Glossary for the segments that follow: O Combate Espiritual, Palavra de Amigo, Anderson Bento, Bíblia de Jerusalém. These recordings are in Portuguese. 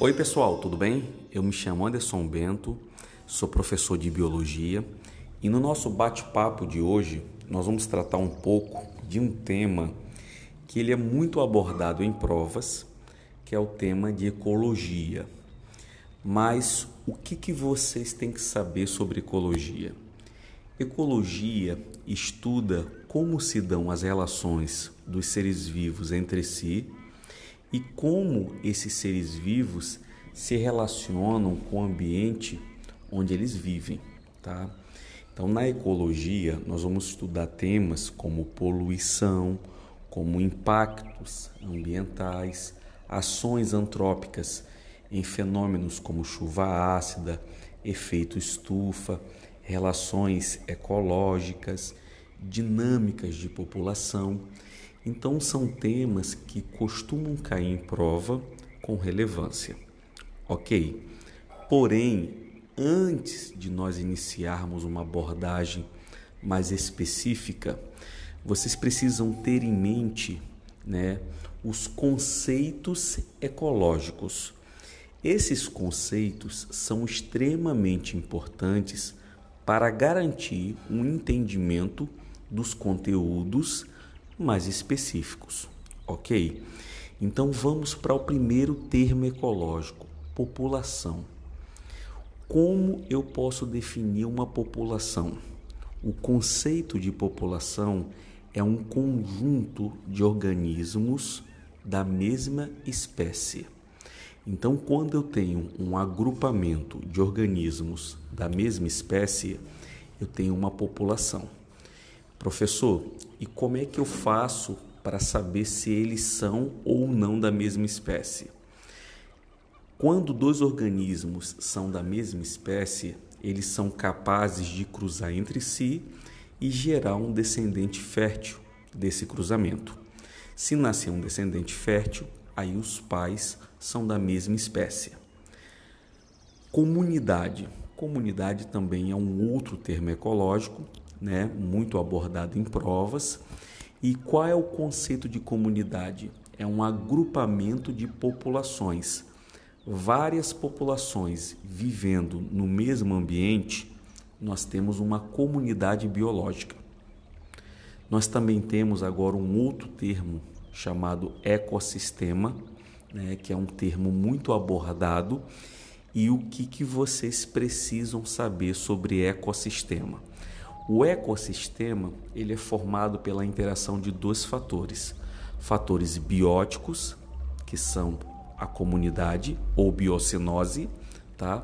Oi pessoal, tudo bem? Eu me chamo Anderson Bento, sou professor de Biologia e no nosso bate-papo de hoje nós vamos tratar um pouco de um tema que ele é muito abordado em provas, que é o tema de ecologia. Mas o que vocês têm que saber sobre ecologia? Ecologia estuda como se dão as relações dos seres vivos entre si e como esses seres vivos se relacionam com o ambiente onde eles vivem, tá? Então, na ecologia, nós vamos estudar temas como poluição, como impactos ambientais, ações antrópicas em fenômenos como chuva ácida, efeito estufa, relações ecológicas, dinâmicas de população. Então, são temas que costumam cair em prova com relevância, ok? Porém, antes de nós iniciarmos uma abordagem mais específica, vocês precisam ter em mente, né, os conceitos ecológicos. Esses conceitos são extremamente importantes para garantir um entendimento dos conteúdos mais específicos, ok? Então vamos para o primeiro termo ecológico, população. Como eu posso definir uma população? O conceito de população é um conjunto de organismos da mesma espécie. Então, quando eu tenho um agrupamento de organismos da mesma espécie, eu tenho uma população. Professor, e como é que eu faço para saber se eles são ou não da mesma espécie? Quando dois organismos são da mesma espécie, eles são capazes de cruzar entre si e gerar um descendente fértil desse cruzamento. Se nascer um descendente fértil, aí os pais são da mesma espécie. Comunidade. Comunidade também é um outro termo ecológico, né, muito abordado em provas. E qual é o conceito de comunidade? É um agrupamento de populações. Várias populações vivendo no mesmo ambiente, nós temos uma comunidade biológica. Nós também temos agora um outro termo chamado ecossistema, né, que é um termo muito abordado. E o que vocês precisam saber sobre ecossistema? O ecossistema ele é formado pela interação de dois fatores. Fatores bióticos, que são a comunidade ou biocenose, tá?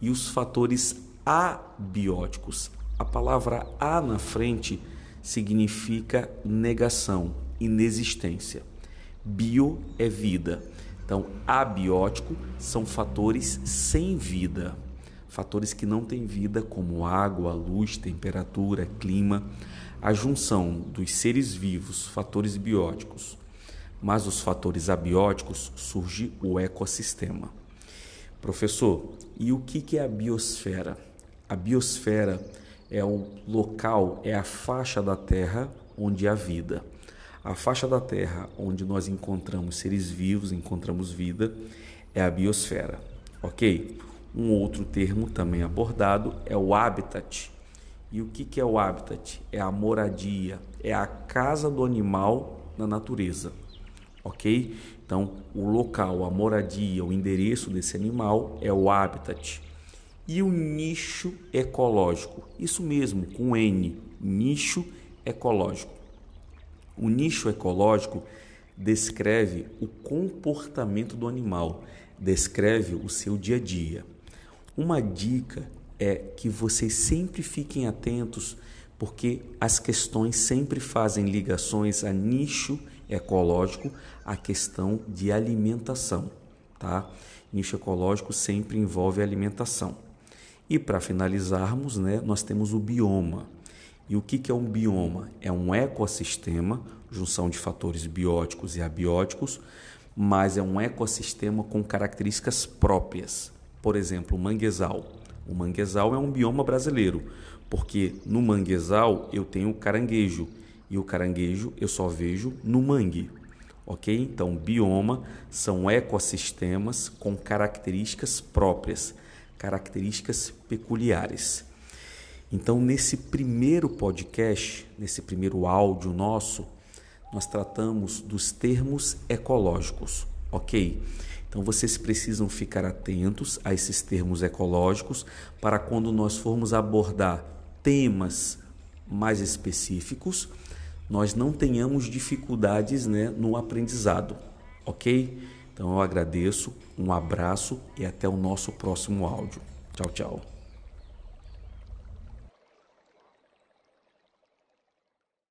E os fatores abióticos. A palavra a na frente significa negação, inexistência. Bio é vida. Então, abiótico são fatores sem vida. Fatores que não têm vida, como água, luz, temperatura, clima. A junção dos seres vivos, fatores bióticos, mas os fatores abióticos, surge o ecossistema. Professor, e o que é a biosfera? A biosfera é o local, é a faixa da Terra onde há vida. A faixa da Terra onde nós encontramos seres vivos, encontramos vida, é a biosfera, ok? Um outro termo também abordado é o habitat. E o que é o habitat? É a moradia, é a casa do animal na natureza, ok? Então, o local, a moradia, o endereço desse animal é o habitat. E o nicho ecológico, isso mesmo, com N, nicho ecológico. O nicho ecológico descreve o comportamento do animal, descreve o seu dia a dia. Uma dica é que vocês sempre fiquem atentos, porque as questões sempre fazem ligações a nicho ecológico, a questão de alimentação, tá? Nicho ecológico sempre envolve alimentação. E para finalizarmos, né, nós temos o bioma. E o que é um bioma? É um ecossistema, junção de fatores bióticos e abióticos, mas é um ecossistema com características próprias. Por exemplo, o manguezal. O manguezal é um bioma brasileiro, porque no manguezal eu tenho caranguejo, e o caranguejo eu só vejo no mangue. Ok? Então, bioma são ecossistemas com características próprias, características peculiares. Então, nesse primeiro podcast, nesse primeiro áudio nosso, nós tratamos dos termos ecológicos, ok? Então, vocês precisam ficar atentos a esses termos ecológicos para quando nós formos abordar temas mais específicos, nós não tenhamos dificuldades, no aprendizado, ok? Então eu agradeço, um abraço e até o nosso próximo áudio. Tchau, tchau.